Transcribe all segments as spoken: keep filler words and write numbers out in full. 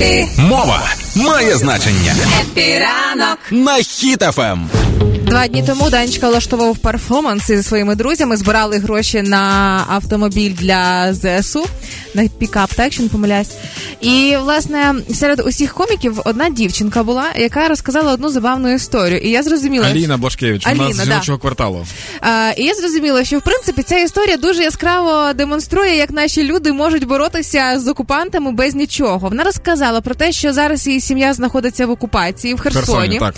Епі. Мова має значення. Епіранок на Хіт еф ем. Два дні тому Данечка влаштував перформанс зі своїми друзями, збирали гроші на автомобіль для ЗСУ, на пікап, так, якщо не помиляюсь. І, власне, серед усіх коміків одна дівчинка була, яка розказала одну забавну історію. І я зрозуміла... Аліна Бошкевич, Аліна, вона з жіночого да. кварталу. А, і я зрозуміла, що, в принципі, ця історія дуже яскраво демонструє, як наші люди можуть боротися з окупантами без нічого. Вона розказала про те, що зараз її сім'я знаходиться в окупації, в Херсоні. Херсоні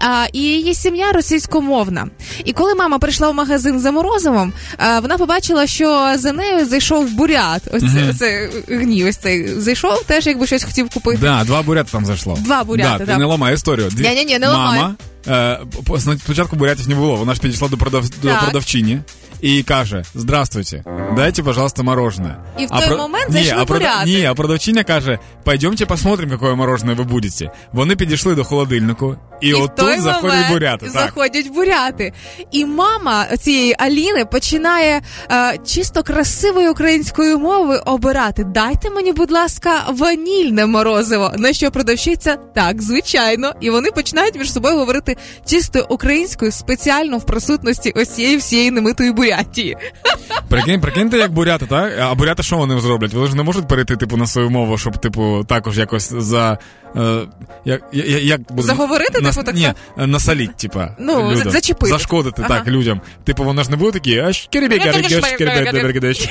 а, і її сім'я російськомовна. І коли мама прийшла в магазин за морозивом, а, вона побачила, що за нею зайшов бурят. Ось mm-hmm. це гнів, ось цей зайшов. Теж якби щось хотів купити. Да, два бурята там зайшло. Два бурята, да. Ти не ламай історію. Дві... Ні-ні-ні, не ламай. Мама, е, спочатку бурятів не було. Вона ж підійшла до, продав... до продавчині і каже: «Здравствуйте, дайте, пожалуйста, мороженое». І в а той про... момент зайшли буряти. Ні, а продавчиня каже: «Пойдемте посмотрим, какое мороженое вы будете». Вони підійшли до холодильнику. І, і от тут заходять буряти. Заходять так. буряти. І мама цієї Аліни починає е, чисто красивою українською мовою обирати: «Дайте мені, будь ласка, ванільне морозиво». На що продавщиця: «Так, звичайно». І вони починають між собою говорити чисто українською, спеціально в присутності ось цієї всієї немитої бурятії. Прикинь, прикиньте, як буряти, так? А буряти що вони зроблять? Вони ж не можуть перейти типу на свою мову, щоб типу також якось за е, як, як заговорити. Нас, типу, ні, так... насоліть, типа, ну, людям. Зачепити. Зашкодити, ага. так, людям. Типу, воно ж не буде такі, а шкірібіка, рігеш, шкірібіка, рігеш.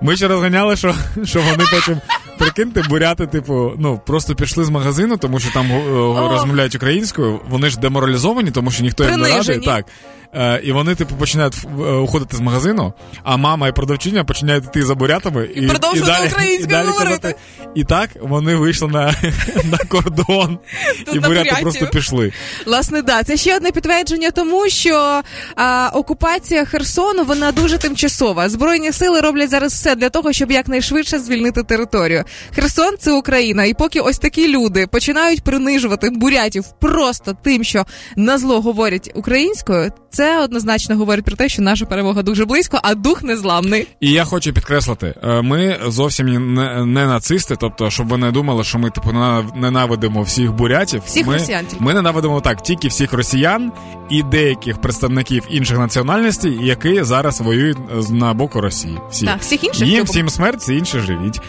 Ми ще розганяли, що, що вони потім, прикиньте, буряти, типу, ну, просто пішли з магазину, тому що там о, розмовляють українською, вони ж деморалізовані, тому що ніхто їм не радий, так. Е, і вони, типу, починають уходити з магазину, а мама і продавчиня починають йти за бурятами. І, і продовжувати українською говорити. І так вони вийшли на, на кордон, тут і на буряти бурятів. Просто пішли. Власне, да, це ще одне підтвердження тому, що а, окупація Херсону, вона дуже тимчасова. Збройні сили роблять зараз все для того, щоб якнайшвидше звільнити територію. Херсон – це Україна, і поки ось такі люди починають принижувати бурятів просто тим, що на зло говорять українською, це Це однозначно говорить про те, що наша перемога дуже близько, а дух незламний. І я хочу підкреслити, ми зовсім не, не нацисти, тобто, щоб ви не думали, що ми типу ненавидимо всіх бурятів. Всіх ми, росіян тільки. Ми ненавидимо так, тільки всіх росіян і деяких представників інших національностей, які зараз воюють на боку Росії. Всі. Так, всіх інших. Їм всім смерть, всі інші живіть.